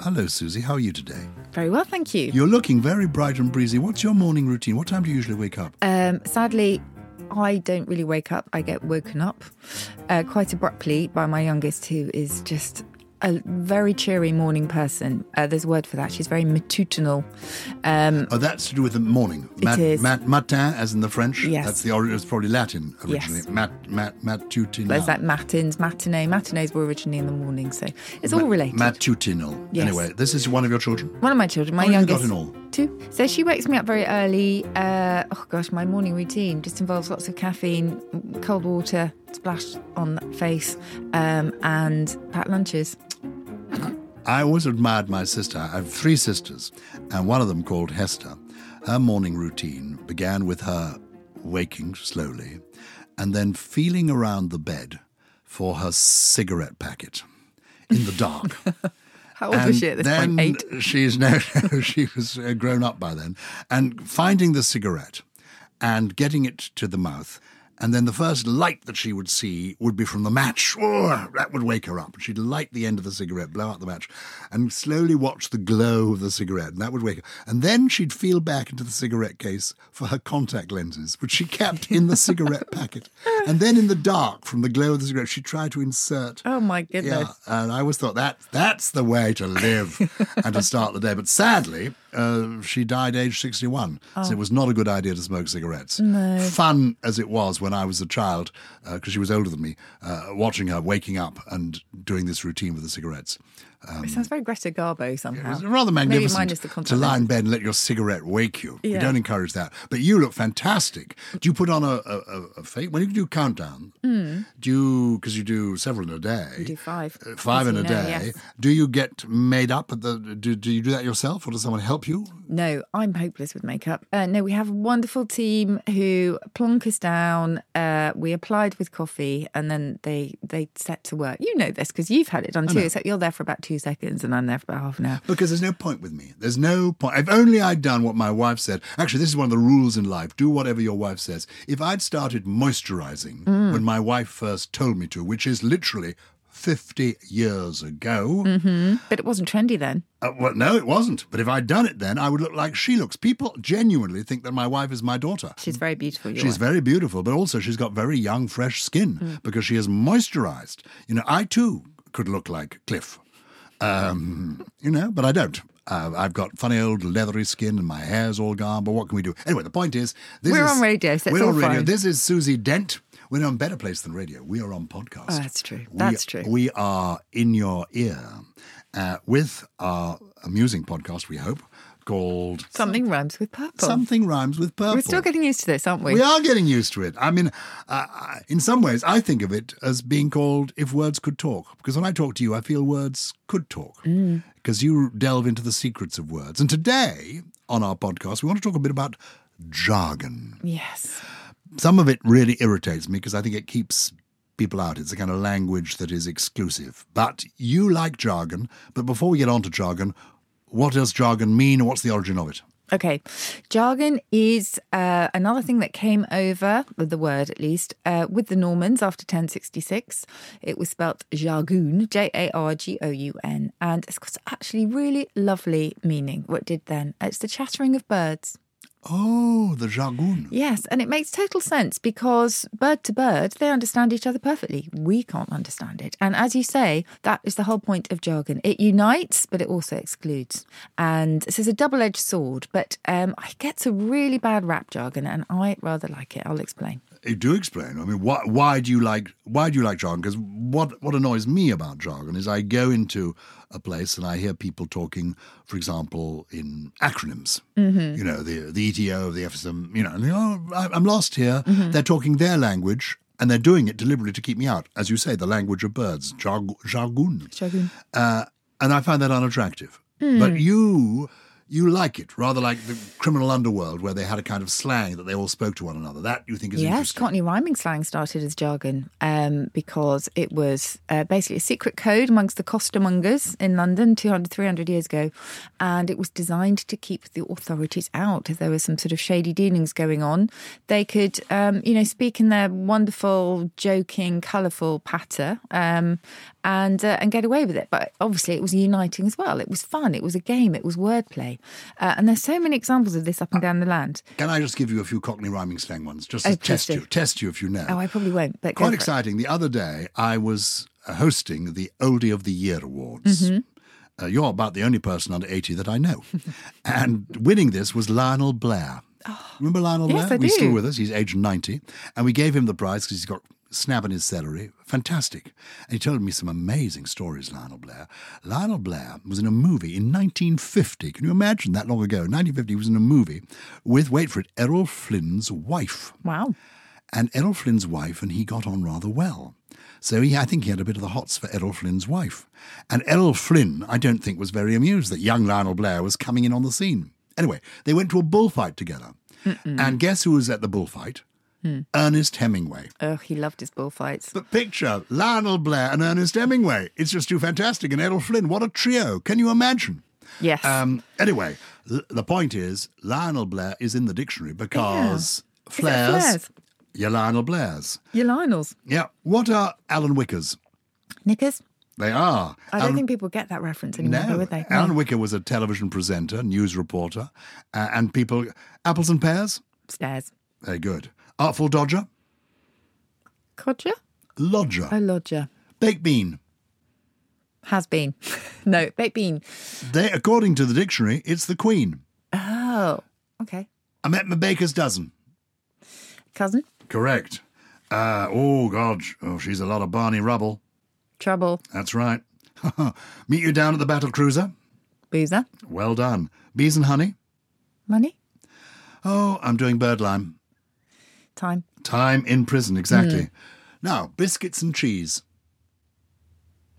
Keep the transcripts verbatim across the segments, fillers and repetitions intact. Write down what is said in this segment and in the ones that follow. Hello, Susie. How are you today? Very well, thank you. You're looking very bright and breezy. What's your morning routine? What time do you usually wake up? Um, sadly, I don't really wake up. I get woken up uh, quite abruptly by my youngest, who is just a very cheery morning person. Uh, there's a word for that. She's very matutinal. Um, oh, that's to do with the morning. Mat, it is. Mat, matin, as in the French. Yes. That's the origin. It's probably Latin originally. Yes. Mat, mat, matutinal. There's that matins, matinee. Matinees were originally in the morning, so it's all related. Matutinal. Yes. Anyway, this is one of your children? One of my children. My youngest. How long have you got in all? Two. So she wakes me up very early. Uh, oh, gosh, my morning routine just involves lots of caffeine, cold water splashed on the face, um, and packed lunches. I always admired my sister. I have three sisters, and one of them called Hester. Her morning routine began with her waking slowly and then feeling around the bed for her cigarette packet in the dark. How old was she at this point? Eight? She's, no, no, she was grown up by then. And finding the cigarette and getting it to the mouth. And then the first light that she would see would be from the match. Oh, that would wake her up. She'd light the end of the cigarette, blow out the match, and slowly watch the glow of the cigarette. And that would wake her. And then she'd feel back into the cigarette case for her contact lenses, which she kept in the cigarette packet. And then in the dark, from the glow of the cigarette, she tried to insert. Oh, my goodness. Yeah, and I always thought that that's the way to live and to start the day. But sadly, uh, she died age sixty-one. Oh. So it was not a good idea to smoke cigarettes. No. Fun as it was when I was a child, because uh, she was older than me, uh, watching her waking up and doing this routine with the cigarettes. Um, it sounds very Greta Garbo somehow. It's rather magnificent. Maybe minus the contact to lie in bed and let your cigarette wake you. Yeah. We don't encourage that. But you look fantastic. Do you put on a, a, a fake? When you do countdown, mm. do you, because you do several in a day. You do five. Uh, five in a know, day. Yes. Do you get made up? At the, do, do you do that yourself or does someone help you? No, I'm hopeless with makeup. Uh, no, we have a wonderful team who plonk us down. Uh, we applied with coffee and then they, they set to work. You know this because you've had it done too, except you're there for about two seconds and I'm there for about half an hour. Because there's no point with me. There's no point. If only I'd done what my wife said. Actually, this is one of the rules in life. Do whatever your wife says. If I'd started moisturising mm. when my wife first told me to, which is literally fifty years ago. Mm-hmm. But it wasn't trendy then. Uh, well, no, it wasn't. But if I'd done it then, I would look like she looks. People genuinely think that my wife is my daughter. She's very beautiful. She's wife. very beautiful, but also she's got very young, fresh skin mm. because she has moisturised. You know, I too could look like Cliff. Um, you know, but I don't. Uh, I've got funny old leathery skin and my hair's all gone, but what can we do? Anyway, the point is... This we're is, on radio, so it's We're on radio. Fine. This is Susie Dent. We're on better place than radio. We are on podcast. Oh, that's true. We, that's true. We are in your ear uh, with our amusing podcast, we hope, called... Something Rhymes With Purple. Something Rhymes With Purple. We're still getting used to this, aren't we? We are getting used to it. I mean, uh, in some ways, I think of it as being called If Words Could Talk, because when I talk to you, I feel words could talk. Mm. Because you delve into the secrets of words. And today, on our podcast, we want to talk a bit about jargon. Yes. Some of it really irritates me because I think it keeps people out. It's a kind of language that is exclusive. But you like jargon. But before we get on to jargon, what does jargon mean? What's the origin of it? Okay. Jargon is uh, another thing that came over, the word at least, uh, with the Normans after ten sixty-six. It was spelt jargon, J A R G O U N. And it's got actually really lovely meaning, what it did then. It's the chattering of birds. Oh, of the jargon. Yes, and it makes total sense because bird to bird, they understand each other perfectly. We can't understand it. And as you say, that is the whole point of jargon. It unites, but it also excludes. And so it's a double-edged sword, but um, it gets a really bad rap, jargon, and I rather like it. I'll explain. You do explain. I mean, why, why do you like why do you like jargon? Because what, what annoys me about jargon is I go into a place and I hear people talking, for example, in acronyms. Mm-hmm. You know, the the E T O, the F S M, you know, and they, oh, I'm lost here. Mm-hmm. They're talking their language and they're doing it deliberately to keep me out. As you say, the language of birds, jarg- jargon. Jargon. Uh, and I find that unattractive. Mm. But you... You like it, rather like the criminal underworld where they had a kind of slang that they all spoke to one another. That you think is yes, interesting. Yes, Cockney rhyming slang started as jargon um, because it was uh, basically a secret code amongst the costermongers in London two hundred, three hundred years ago. And it was designed to keep the authorities out. If there was some sort of shady dealings going on, they could, um, you know, speak in their wonderful, joking, colourful patter um, and, uh, and get away with it. But obviously it was uniting as well. It was fun. It was a game. It was wordplay. Uh, and there's so many examples of this up and down the land. Can I just give you a few Cockney rhyming slang ones, just to oh, test you, test you if you know? Oh, I probably won't. But quite exciting. It. The other day, I was hosting the Oldie of the Year Awards. Mm-hmm. Uh, you're about the only person under eighty that I know, and winning this was Lionel Blair. Oh, remember Lionel yes, Blair? I do. He's still with us. He's aged ninety, and we gave him the prize because he's got snap in his celery. Fantastic. And he told me some amazing stories, Lionel Blair. Lionel Blair was in a movie in nineteen fifty. Can you imagine that long ago? nineteen fifty, he was in a movie with, wait for it, Errol Flynn's wife. Wow. And Errol Flynn's wife and he got on rather well. So he, I think he had a bit of the hots for Errol Flynn's wife. And Errol Flynn, I don't think, was very amused that young Lionel Blair was coming in on the scene. Anyway, they went to a bullfight together. Mm-mm. And guess who was at the bullfight? Hmm. Ernest Hemingway. Oh, he loved his bullfights. But picture Lionel Blair and Ernest Hemingway. It's just too fantastic. And Errol Flynn, what a trio. Can you imagine? Yes. Um, anyway, l- the point is Lionel Blair is in the dictionary because yeah. flares, flares, your Lionel Blairs. Your Lionels. Yeah. What are Alan Wickers? Knickers. They are. I don't um, think people get that reference anymore, no. would they? Alan no. Wicker was a television presenter, news reporter, uh, and people... Apples and pears? Stairs. Very good. Artful dodger? Codger? Lodger. Oh, lodger. Baked bean? Has been. No, baked bean. They, according to the dictionary, it's the queen. Oh, okay. I met my baker's dozen. Cousin? Correct. Uh, oh, God. Oh, she's a lot of Barney Rubble. Trouble. That's right. Meet you down at the battle cruiser? Boozer. Well done. Bees and honey? Money. Oh, I'm doing birdlime. Time. Time in prison, exactly. Mm. Now, biscuits and cheese.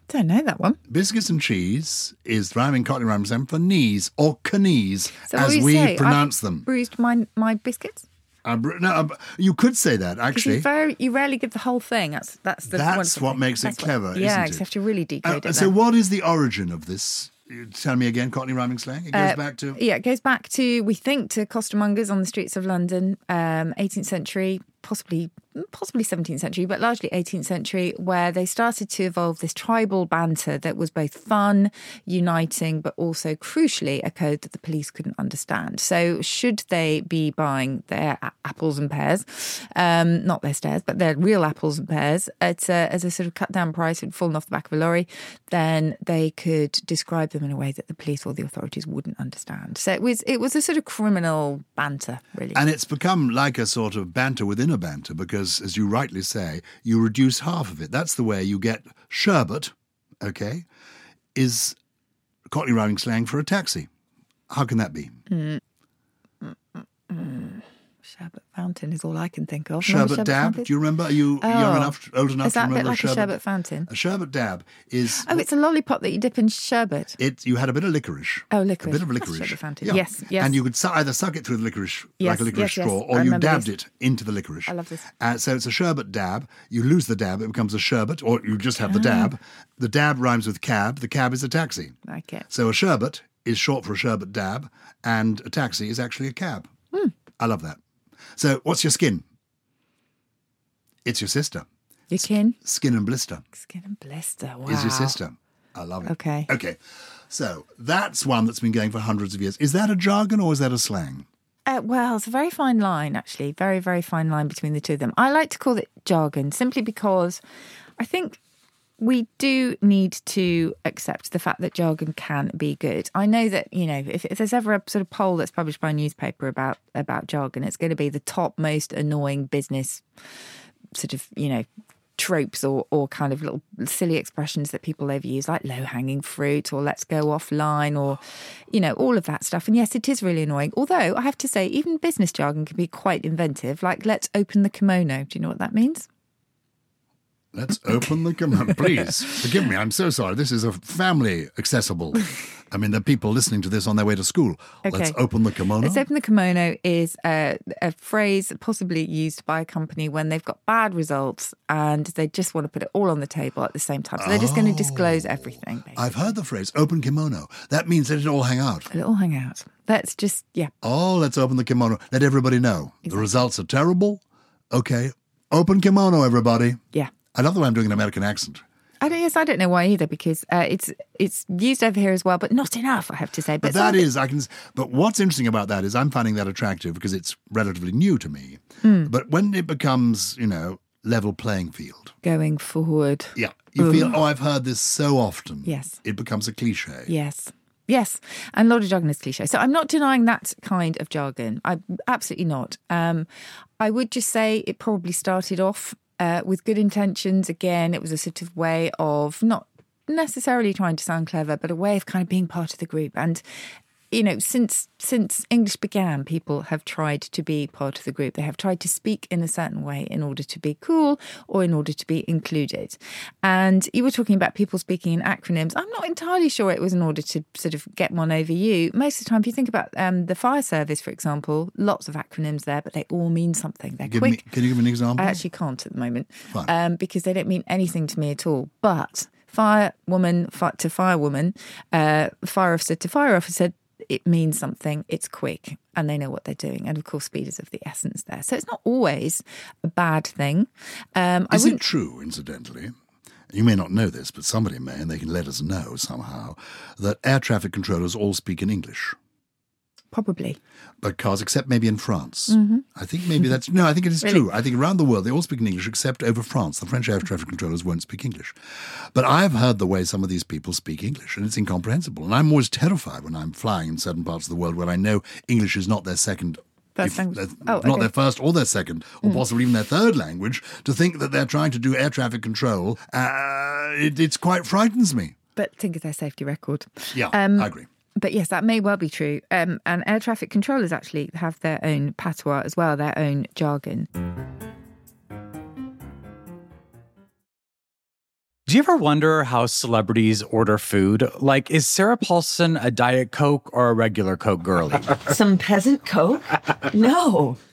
Don't know that one. Biscuits and cheese is rhyming Cockney rhyming slang for knees or knees so as we say, pronounce I've them. Bruised my my biscuits. I bru- no, I br- you could say that actually. You, very, you rarely give the whole thing. That's that's the. That's what thing. Makes that's it clever. What, yeah, isn't it? You have to really decode uh, it. So, then. What is the origin of this? Tell me again, Cockney rhyming slang. It goes uh, back to... Yeah, it goes back to, we think, to costermongers on the streets of London, um, eighteenth century, possibly possibly seventeenth century, but largely eighteenth century, where they started to evolve this tribal banter that was both fun, uniting, but also, crucially, a code that the police couldn't understand. So should they be buying their a- apples and pears, um, not their stairs, but their real apples and pears, at a, as a sort of cut-down price, had fallen off the back of a lorry, then they could describe them in a way that the police or the authorities wouldn't understand. So it was it was a sort of criminal banter, really. And it's become like a sort of banter within a banter because, as you rightly say, you reduce half of it. That's the way you get sherbet, okay, is Cockney rhyming slang for a taxi. How can that be? Mm. Mm-mm. Sherbet fountain is all I can think of. Sherbet, sherbet dab? Fountain? Do you remember? Are you oh. young enough, old enough to remember a sherbet? Is that a bit like sherbet? A sherbet fountain? A sherbet dab is... Oh, it's a lollipop that you dip in sherbet. It. You had a bit of licorice. Oh, licorice. A bit of licorice. That's sherbet fountain. Yeah. Yes, yes. And you could su- either suck it through the licorice, yes, like a licorice yes, straw, yes. or I you dabbed this. It into the licorice. I love this. Uh, so it's a sherbet dab. You lose the dab, it becomes a sherbet, or you just have oh. the dab. The dab rhymes with cab. The cab is a taxi. Like it. So a sherbet is short for a sherbet dab, and a taxi is actually a cab. Mm. I love that. So, what's your skin? It's your sister. Your kin? Skin and blister. Skin and blister, wow. Is your sister. I love it. Okay. Okay. So, that's one that's been going for hundreds of years. Is that a jargon or is that a slang? Uh, well, it's a very fine line, actually. Very, very fine line between the two of them. I like to call it jargon simply because I think we do need to accept the fact that jargon can be good. I know that, you know, if, if there's ever a sort of poll that's published by a newspaper about, about jargon, it's going to be the top most annoying business sort of, you know, tropes or, or kind of little silly expressions that people overuse, like low-hanging fruit or let's go offline or, you know, all of that stuff. And yes, it is really annoying. Although I have to say, even business jargon can be quite inventive, like let's open the kimono. Do you know what that means? Let's open the kimono. Please, forgive me. I'm so sorry. This is a family accessible. I mean, there are people listening to this on their way to school. Okay. Let's open the kimono. Let's open the kimono is a, a phrase possibly used by a company when they've got bad results and they just want to put it all on the table at the same time. So they're oh, just going to disclose everything, basically. I've heard the phrase open kimono. That means let it all hang out. Let it all hang out. Let's just, yeah. Oh, let's open the kimono. Let everybody know. Exactly. The results are terrible. Okay. Open kimono, everybody. Yeah. I love the way I'm doing an American accent. I don't, yes, I don't know why either, because uh, it's it's used over here as well, but not enough, I have to say. But, but that is, I can. But what's interesting about that is I'm finding that attractive because it's relatively new to me. Mm. But when it becomes, you know, level playing field, going forward, yeah, you Ooh. feel, oh, I've heard this so often. Yes, it becomes a cliche. Yes. Yes, and a lot of jargon is cliche. So I'm not denying that kind of jargon. I absolutely not. Um, I would just say it probably started off uh, with good intentions. Again, it was a sort of way of not necessarily trying to sound clever, but a way of kind of being part of the group. And, you know, since since English began, people have tried to be part of the group. They have tried to speak in a certain way in order to be cool or in order to be included. And you were talking about people speaking in acronyms. I'm not entirely sure it was in order to sort of get one over you. Most of the time, if you think about um, the fire service, for example, lots of acronyms there, but they all mean something. They're give quick. Me, can you give me an example? I actually can't at the moment um, because they don't mean anything to me at all. But firewoman fire, to firewoman, uh, fire officer to fire officer, it means something, it's quick, and they know what they're doing. And, of course, speed is of the essence there. So it's not always a bad thing. Um, is I it true, incidentally, you may not know this, but somebody may, and they can let us know somehow, that air traffic controllers all speak in English? Probably. Because, except maybe in France. Mm-hmm. I think maybe that's... No, I think it is really? true. I think around the world they all speak in English except over France. The French air traffic controllers won't speak English. But I've heard the way some of these people speak English, and it's incomprehensible. And I'm always terrified when I'm flying in certain parts of the world where I know English is not their second... If, oh, okay. Not their first or their second, or mm. possibly even their third language, to think that they're trying to do air traffic control. Uh, it it's quite frightens me. But think of their safety record. Yeah, um, I agree. But yes, that may well be true. Um, and air traffic controllers actually have their own patois as well, their own jargon. Do you ever wonder how celebrities order food? Like, is Sarah Paulson a Diet Coke or a regular Coke girlie? Some peasant Coke? No.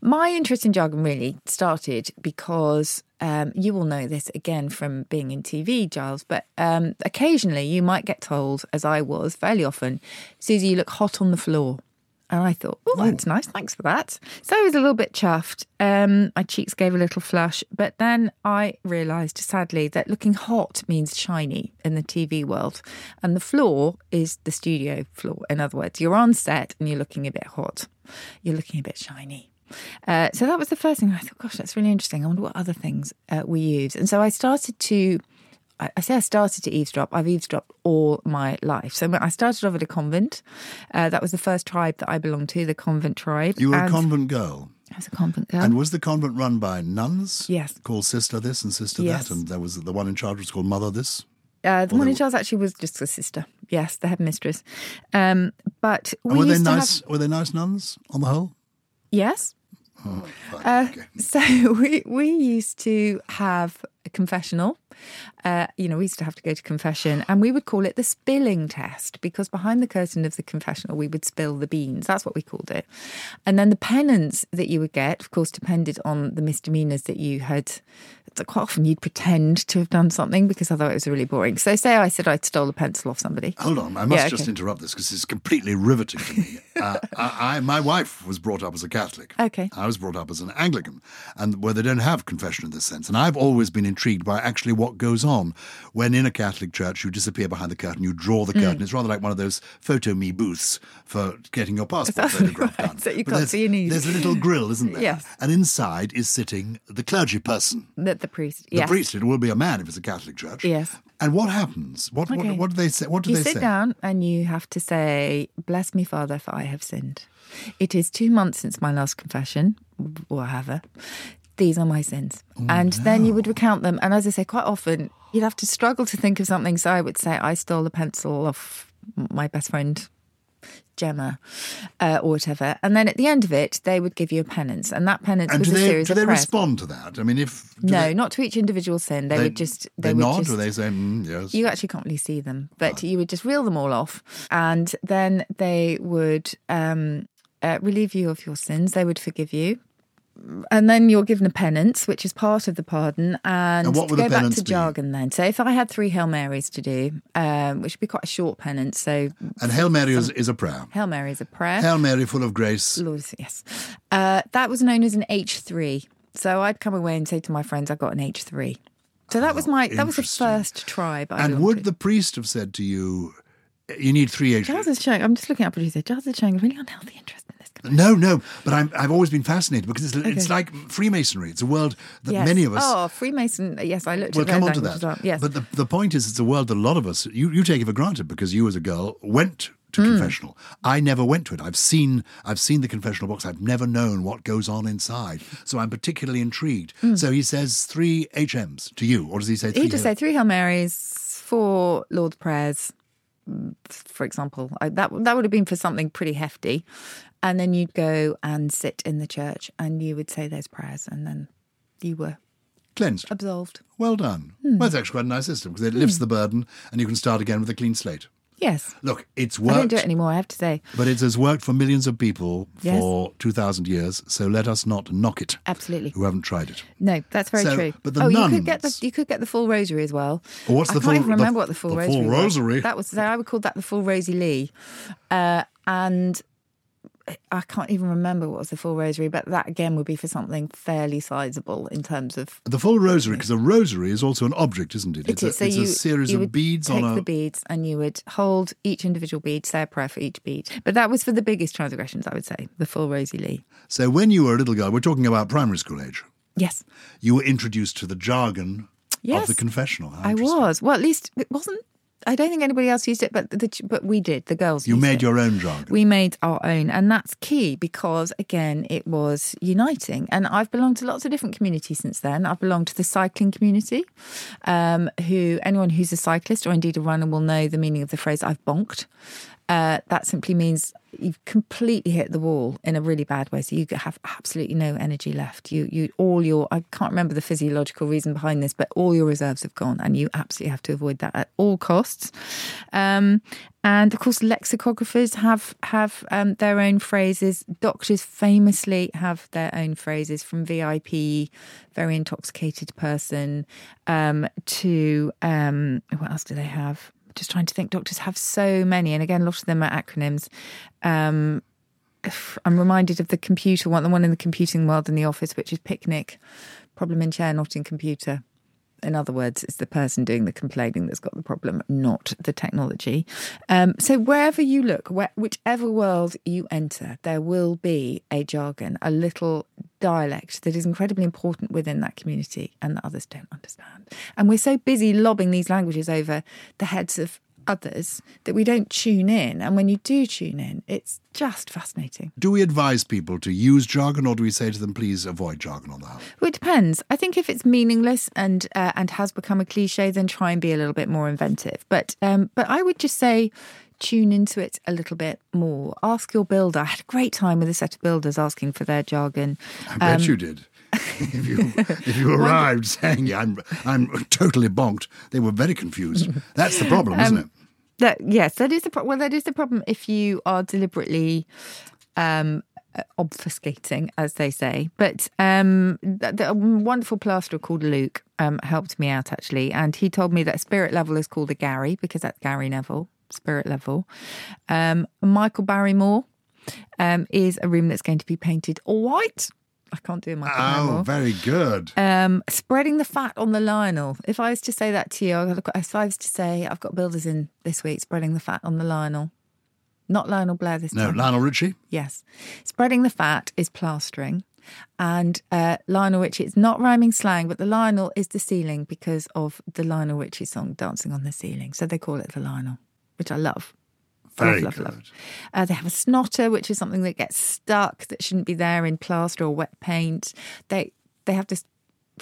My interest in jargon really started because um, you will know this again from being in T V, Giles, but um, occasionally you might get told, as I was fairly often, Susie, you look hot on the floor. And I thought, oh, that's nice. Thanks for that. So I was a little bit chuffed. Um, my cheeks gave a little flush. But then I realised, sadly, that looking hot means shiny in the T V world. And the floor is the studio floor. In other words, you're on set and you're looking a bit hot. You're looking a bit shiny. Uh, so that was the first thing. I thought, gosh, that's really interesting. I wonder what other things uh, we use. And so I started to, I, I say I started to eavesdrop. I've eavesdropped all my life. So I started off at a convent. Uh, that was the first tribe that I belonged to, the convent tribe. You were and a convent girl. I was a convent girl. And was the convent run by nuns? Yes. Called Sister This and Sister yes. That. And there was the one in charge was called Mother This? Uh, the or one in charge actually was just a sister. Yes, the headmistress. Um, but we were used they nice, to have... Were they nice nuns on the whole? Yes. Oh, uh, so we we used to have a confessional Uh, you know, we used to have to go to confession, and we would call it the spilling test, because behind the curtain of the confessional, we would spill the beans. That's what we called it. And then the penance that you would get, of course, depended on the misdemeanours that you had. Quite often you'd pretend to have done something, because otherwise it was really boring. So say I said I'd stole a pencil off somebody. Hold on, I must yeah, just okay. interrupt this, because it's completely riveting to me. uh, I, I, my wife was brought up as a Catholic. Okay. I was brought up as an Anglican, and where they don't have confession in this sense. And I've always been intrigued by actually what goes on when in a Catholic church you disappear behind the curtain, you draw the curtain. Mm. It's rather like one of those photo me booths for getting your passport photographed right, done. So you but can't see your knees. There's a little grill, isn't there? Yes. And inside is sitting the clergy person. The, the priest. The yes. priest. It will be a man if it's a Catholic church. Yes. And what happens? What okay. what, what do they say? What do you they say? You sit down and you have to say, "Bless me, Father, for I have sinned. It is two months since my last confession, or however. These are my sins." Oh, and no. then you would recount them. And as I say, quite often you'd have to struggle to think of something. So I would say, "I stole a pencil off my best friend Gemma," uh, or whatever. And then at the end of it, they would give you a penance. And that penance and was a they, series of prayers. Do they respond to that? I mean, if... No, they, not to each individual sin. They, they would just... They, they would nod just, or they say, mm, yes. You actually can't really see them. But ah. you would just reel them all off. And then they would um, uh, relieve you of your sins. They would forgive you. And then you're given a penance, which is part of the pardon. And, and what to go back to jargon then. So if I had three Hail Marys to do, um, which would be quite a short penance. So and Hail Mary is, is a prayer. Hail Mary is a prayer. Hail Mary, full of grace. Lord, yes. Uh, that was known as an H three. So I'd come away and say to my friends, "I've got an H three. So that oh, was my that was the first tribe. I and would to. the priest have said to you, "You need three H three"? Giles is showing. I'm just looking up what he said. Giles is showing really unhealthy interest. No, no, but I'm, I've always been fascinated because it's, okay. it's like Freemasonry. It's a world that yes. many of us... Oh, Freemason, yes, I looked at that. We'll come on to that. Yes. But the, the point is, it's a world that a lot of us, you, you take it for granted because you as a girl went to mm. confessional. I never went to it. I've seen I've seen the confessional box. I've never known what goes on inside. So I'm particularly intrigued. Mm. So he says three H Ms to you, or does he say three? He just Hail- say three Hail Marys, four Lord's Prayers, for example. I, that, that would have been for something pretty hefty. And then you'd go and sit in the church and you would say those prayers, and then you were cleansed. Absolved. Well done. Mm. Well, it's actually quite a nice system because it lifts mm. the burden and you can start again with a clean slate. Yes. Look, it's worked. I don't do it anymore, I have to say. But it has worked for millions of people yes. for two thousand years, so let us not knock it. Absolutely. Who haven't tried it. No, that's very so, true. But the oh, nuns... You could, get the, you could get the full rosary as well. Well what's I the can't full, even remember the, what the full the rosary full was. Rosary. That was, I would call that the full Rosie Lee. Uh, and... I can't even remember what was the full rosary, but that again would be for something fairly sizable in terms of... The full rosary, because a rosary is also an object, isn't it? It's it is. A, so it's you, a series of beads on a... You would take the beads and you would hold each individual bead, say a prayer for each bead. But that was for the biggest transgressions, I would say, the full Rosie Lee. So when you were a little girl, we're talking about primary school age. Yes. You were introduced to the jargon yes, of the confessional. How I was. Well, at least it wasn't... I don't think anybody else used it, but the, but we did. The girls used it. You made your own jargon. We made our own. And that's key because, again, it was uniting. And I've belonged to lots of different communities since then. I've belonged to the cycling community, um, who anyone who's a cyclist or indeed a runner will know the meaning of the phrase, "I've bonked." Uh, that simply means you've completely hit the wall in a really bad way. So you have absolutely no energy left. You, you, all your, I can't remember the physiological reason behind this, but all your reserves have gone, and you absolutely have to avoid that at all costs. Um, and of course, lexicographers have have um, their own phrases. Doctors famously have their own phrases, from V I P, very intoxicated person, um, to um, what else do they have? Just trying to think. Doctors have so many, and again, a lot of them are acronyms. Um, I'm reminded of the computer one, the one in the computing world in the office, which is picnic, problem in chair, not in computer. In other words, it's the person doing the complaining that's got the problem, not the technology. Um, so wherever you look, where, whichever world you enter, there will be a jargon, a little dialect that is incredibly important within that community and that others don't understand. And we're so busy lobbing these languages over the heads of others that we don't tune in. And when you do tune in, it's just fascinating. Do we advise people to use jargon, or do we say to them, please avoid jargon on the whole? Well, it depends. I think if it's meaningless and uh, and has become a cliche, then try and be a little bit more inventive. But um, but I would just say tune into it a little bit more. Ask your builder. I had a great time with a set of builders asking for their jargon. I bet um, you did. if you if you arrived saying, yeah, I'm, I'm totally bonked, they were very confused. That's the problem, um, isn't it? That, yes, that is the pro- well, that is the problem if you are deliberately um, obfuscating, as they say. But um, th- th- a wonderful plasterer called Luke um, helped me out, actually. And he told me that spirit level is called a Gary, because that's Gary Neville, spirit level. Um, Michael Barrymore um, is a room that's going to be painted all white. I can't do my Barrymore. Oh, very good. Um, spreading the fat on the Lionel. If I was to say that to you, I've got, if I was to say, I've got builders in this week, spreading the fat on the Lionel. Not Lionel Blair this no, time. No, Lionel Ritchie? Yes. Spreading the fat is plastering. And uh, Lionel Ritchie, it's not rhyming slang, but the Lionel is the ceiling because of the Lionel Ritchie song, Dancing on the Ceiling. So they call it the Lionel, which I love. Very love, love, good. Love. Uh, they have a snotter, which is something that gets stuck, that shouldn't be there in plaster or wet paint. They they have this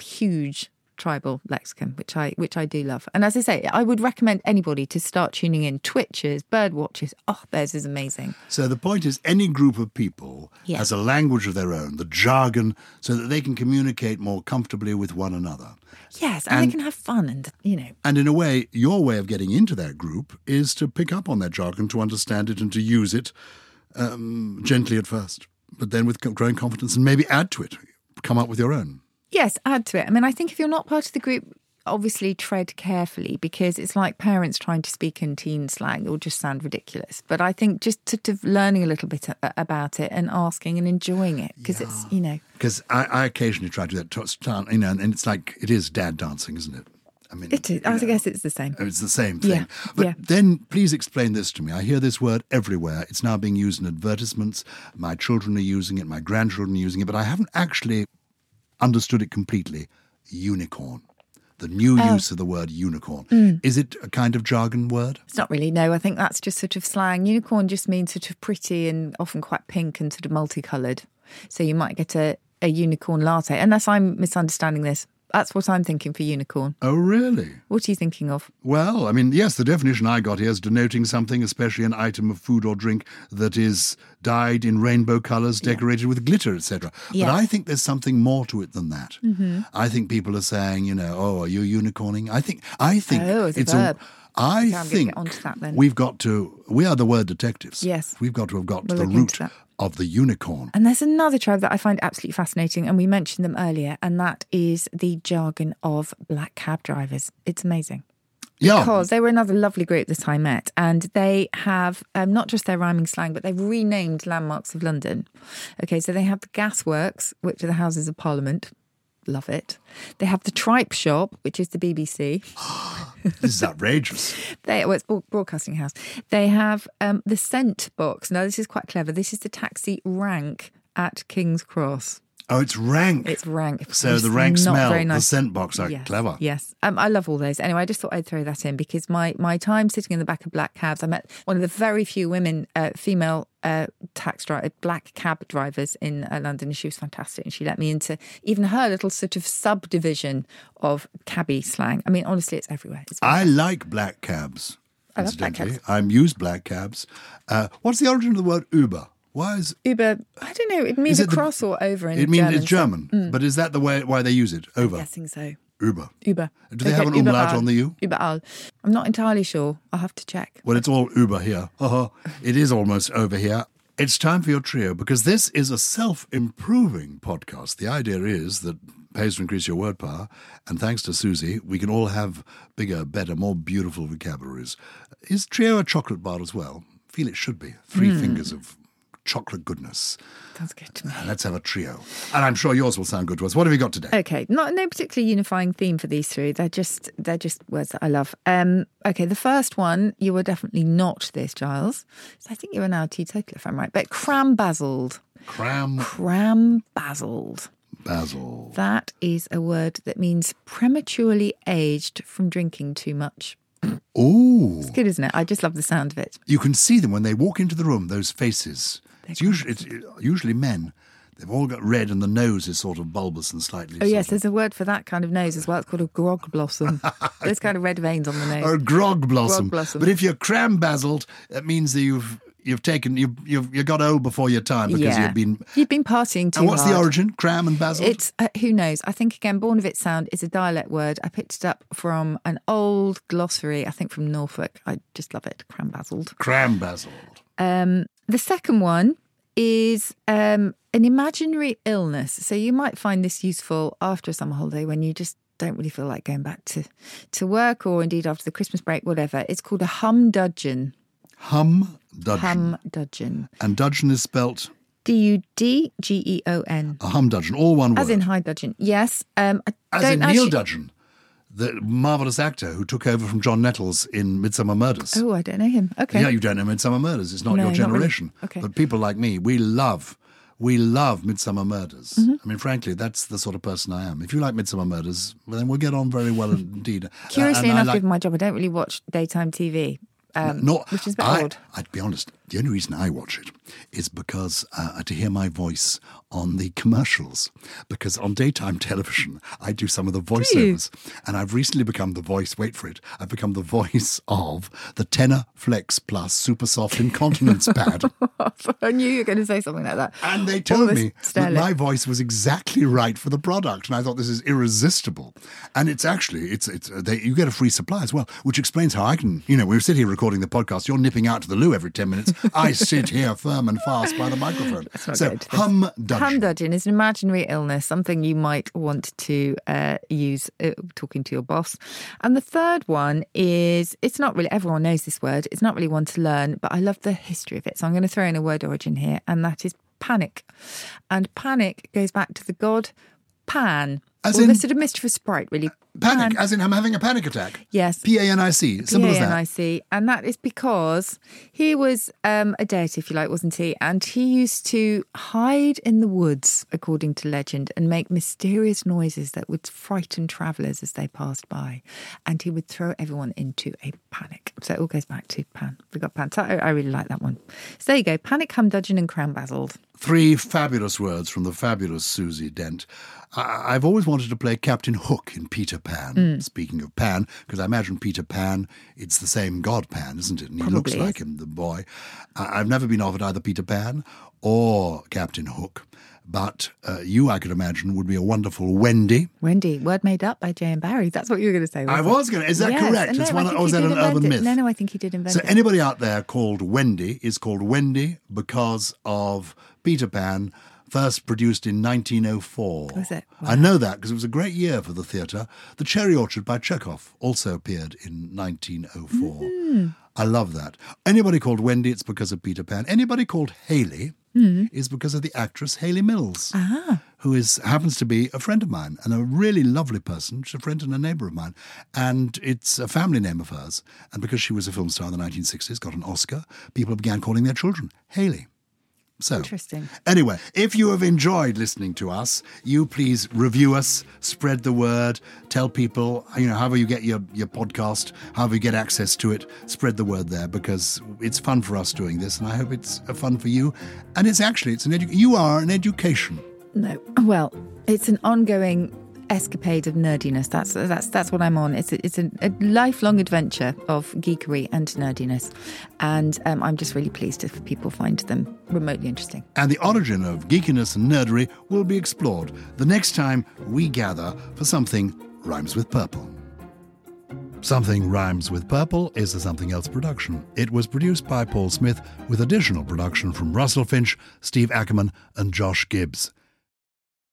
huge tribal lexicon, which I which I do love. And as I say, I would recommend anybody to start tuning in. Twitchers, bird watchers, oh, theirs is amazing. So the point is any group of people yeah. has a language of their own, the jargon, so that they can communicate more comfortably with one another. Yes, and, and they can have fun and, you know. And in a way, your way of getting into that group is to pick up on that jargon, to understand it and to use it um, gently at first, but then with growing confidence and maybe add to it, come up with your own. Yes, add to it. I mean, I think if you're not part of the group, obviously tread carefully because it's like parents trying to speak in teen slang. It will just sound ridiculous. But I think just sort of learning a little bit about it and asking and enjoying it because yeah. it's, you know. Because I, I occasionally try to do that, you know, and it's like, it is dad dancing, isn't it? I mean, it is. I know, guess it's the same. It's the same thing. Yeah. But yeah. then please explain this to me. I hear this word everywhere. It's now being used in advertisements. My children are using it. My grandchildren are using it. But I haven't actually understood it completely. Unicorn. The new oh. use of the word unicorn. Mm. Is it a kind of jargon word? It's not really, no. I think that's just sort of slang. Unicorn just means sort of pretty and often quite pink and sort of multicoloured. So you might get a, a unicorn latte, unless I'm misunderstanding this. That's what I'm thinking for unicorn. Oh, really? What are you thinking of? Well, I mean, yes, the definition I got here is denoting something, especially an item of food or drink, that is dyed in rainbow colours, decorated yeah. with glitter, et cetera. Yes. But I think there's something more to it than that. Mm-hmm. I think people are saying, you know, oh, are you unicorning? I think, I think oh, it's, it's a verb. A, I okay, think get onto that, then. We've got to, we are the word detectives. Yes. We've got to have got we'll to the root of the unicorn. And there's another tribe that I find absolutely fascinating, and we mentioned them earlier, and that is the jargon of black cab drivers. It's amazing. Yeah. Because they were another lovely group that I met, and they have um, not just their rhyming slang, but they've renamed landmarks of London. Okay, so they have the gasworks, which are the Houses of Parliament. Love it. They have the Tripe Shop, which is the B B C. This is outrageous. they, well, it's Broadcasting House. They have um, the Scent Box. Now, this is quite clever. This is the taxi rank at King's Cross. Oh, it's rank. It's rank. So the rank smell, nice. The Scent Box are yes, clever. Yes. Um, I love all those. Anyway, I just thought I'd throw that in because my, my time sitting in the back of black cabs, I met one of the very few women, uh, female uh, tax driver, black cab drivers in uh, London. And she was fantastic. And she let me into even her little sort of subdivision of cabbie slang. I mean, honestly, it's everywhere. It's I like black cabs. I love black cabs. I'm used black cabs. Uh, what's the origin of the word Uber? Why is Uber? I don't know. It means it across the, or over in German. It means German, it's German, so, mm. but is that the way why they use it? Over. I'm guessing so. Uber. Uber. Do they, they have an umlaut on the U? Überall. I'm not entirely sure. I'll have to check. Well, it's all Uber here. Uh-huh. It is almost over here. It's time for your trio because this is a self-improving podcast. The idea is that pays to increase your word power, and thanks to Susie, we can all have bigger, better, more beautiful vocabularies. Is trio a chocolate bar as well? I feel it should be. Three mm. fingers of chocolate goodness. Sounds good to me. Let's have a trio. And I'm sure yours will sound good to us. What have we got today? Okay, not no particularly unifying theme for these three. They're just they're just words that I love. Um, okay, the first one, you were definitely not this, Giles. So I think you are now a teetotal, if I'm right. But cram-bazzled. Cram. Cram-bazzled. Basil. That is a word that means prematurely aged from drinking too much. Oh. It's good, isn't it? I just love the sound of it. You can see them when they walk into the room, those faces. It's usually, it's usually men. They've all got red and the nose is sort of bulbous and slightly... Oh, yes, of... there's a word for that kind of nose as well. It's called a grog blossom. There's kind of red veins on the nose. A grog blossom. Grog blossom. But if you're cram-bazzled, that means that you've you've taken you've you've you got old before your time because yeah. you've been you've been partying too. And what's hard. The origin? Cram and basil? It's uh, who knows. I think again, born of its sound is a dialect word. I picked it up from an old glossary. I think from Norfolk. I just love it. Cram basiled. Cram basiled. Um, the second one is um, an imaginary illness. So you might find this useful after a summer holiday when you just don't really feel like going back to, to work, or indeed after the Christmas break, whatever. It's called a humdudgeon. Humdudgeon. Humdudgeon. And dudgeon is spelt? D U D G E O N. A humdudgeon, all one word. As in high dudgeon, yes. Um, I As don't in actually... Neil Dudgeon, the marvellous actor who took over from John Nettles in Midsummer Murders. Oh, I don't know him. Okay. Yeah, you don't know Midsummer Murders. It's not no, your generation. Not really. Okay. But people like me, we love... We love Midsummer Murders. Mm-hmm. I mean, frankly, that's the sort of person I am. If you like Midsummer Murders, well, then we'll get on very well indeed. Curiously uh, enough, like, with my job, I don't really watch daytime T V, um, not, which is a bit I, odd. I'd be honest, the only reason I watch it is because uh, to hear my voice on the commercials. Because on daytime television, I do some of the voiceovers. And I've recently become the voice, wait for it, I've become the voice of the Tenor Flex Plus Super Soft Incontinence Pad. I knew you were going to say something like that. And they told me that my voice was exactly right for the product. And I thought, this is irresistible. And it's actually, it's it's they, you get a free supply as well, which explains how I can, you know, we sit here recording the podcast, you're nipping out to the loo every ten minutes. I sit here firm and fast by the microphone. So humdudgeon. Humdudgeon is an imaginary illness, something you might want to uh, use uh, talking to your boss. And the third one is, it's not really, everyone knows this word, it's not really one to learn, but I love the history of it. So I'm going to throw in a word origin here, and that is panic. And panic goes back to the god Pan. As in, well, the sort of mischievous sprite, really. Panic, Pan. As in I'm having a panic attack. Yes. P A N I C, simple as that. P A N I C, and that is because he was um, a deity, if you like, wasn't he? And he used to hide in the woods, according to legend, and make mysterious noises that would frighten travellers as they passed by. And he would throw everyone into a panic. So it all goes back to Pan. We got Pan. So I really like that one. So there you go, panic, humdudgeon and cram basiled. Three fabulous words from the fabulous Susie Dent. I- I've always wanted to play Captain Hook in Peter Pan, mm. speaking of Pan, because I imagine Peter Pan, it's the same god Pan, isn't it? And he Probably looks is. like him, the boy. I- I've never been offered either Peter Pan or Captain Hook, but uh, you, I could imagine, would be a wonderful Wendy. Wendy, word made up by J. M. Barrie. That's what you were going to say. I was going to. Is that yes. correct? No, it's one, or is that an urban it. myth? No, no, I think he did invent so it. So anybody out there called Wendy is called Wendy because of Peter Pan, first produced in nineteen oh four. Was it? Wow. I know that because it was a great year for the theatre. The Cherry Orchard by Chekhov also appeared in nineteen oh four. Mm. I love that. Anybody called Wendy, it's because of Peter Pan. Anybody called Hayley mm. is because of the actress Hayley Mills, uh-huh. who is happens to be a friend of mine and a really lovely person. She's a friend and a neighbour of mine. And it's a family name of hers. And because she was a film star in the nineteen sixties, got an Oscar, people began calling their children Hayley. So, interesting. Anyway, if you have enjoyed listening to us, you please review us, spread the word, tell people, you know, however you get your, your podcast, however you get access to it, spread the word there, because it's fun for us doing this, and I hope it's fun for you. And it's actually, it's an edu- you are an education. No, well, it's an ongoing escapade of nerdiness. That's that's that's what I'm on. It's a, it's a, a lifelong adventure of geekery and nerdiness, and um, I'm just really pleased if people find them remotely interesting. And the origin of geekiness and nerdery will be explored the next time we gather for Something Rhymes With Purple. Something Rhymes With Purple is a Something Else production. It was produced by Paul Smith with additional production from Russell Finch, Steve Ackerman, and Josh Gibbs.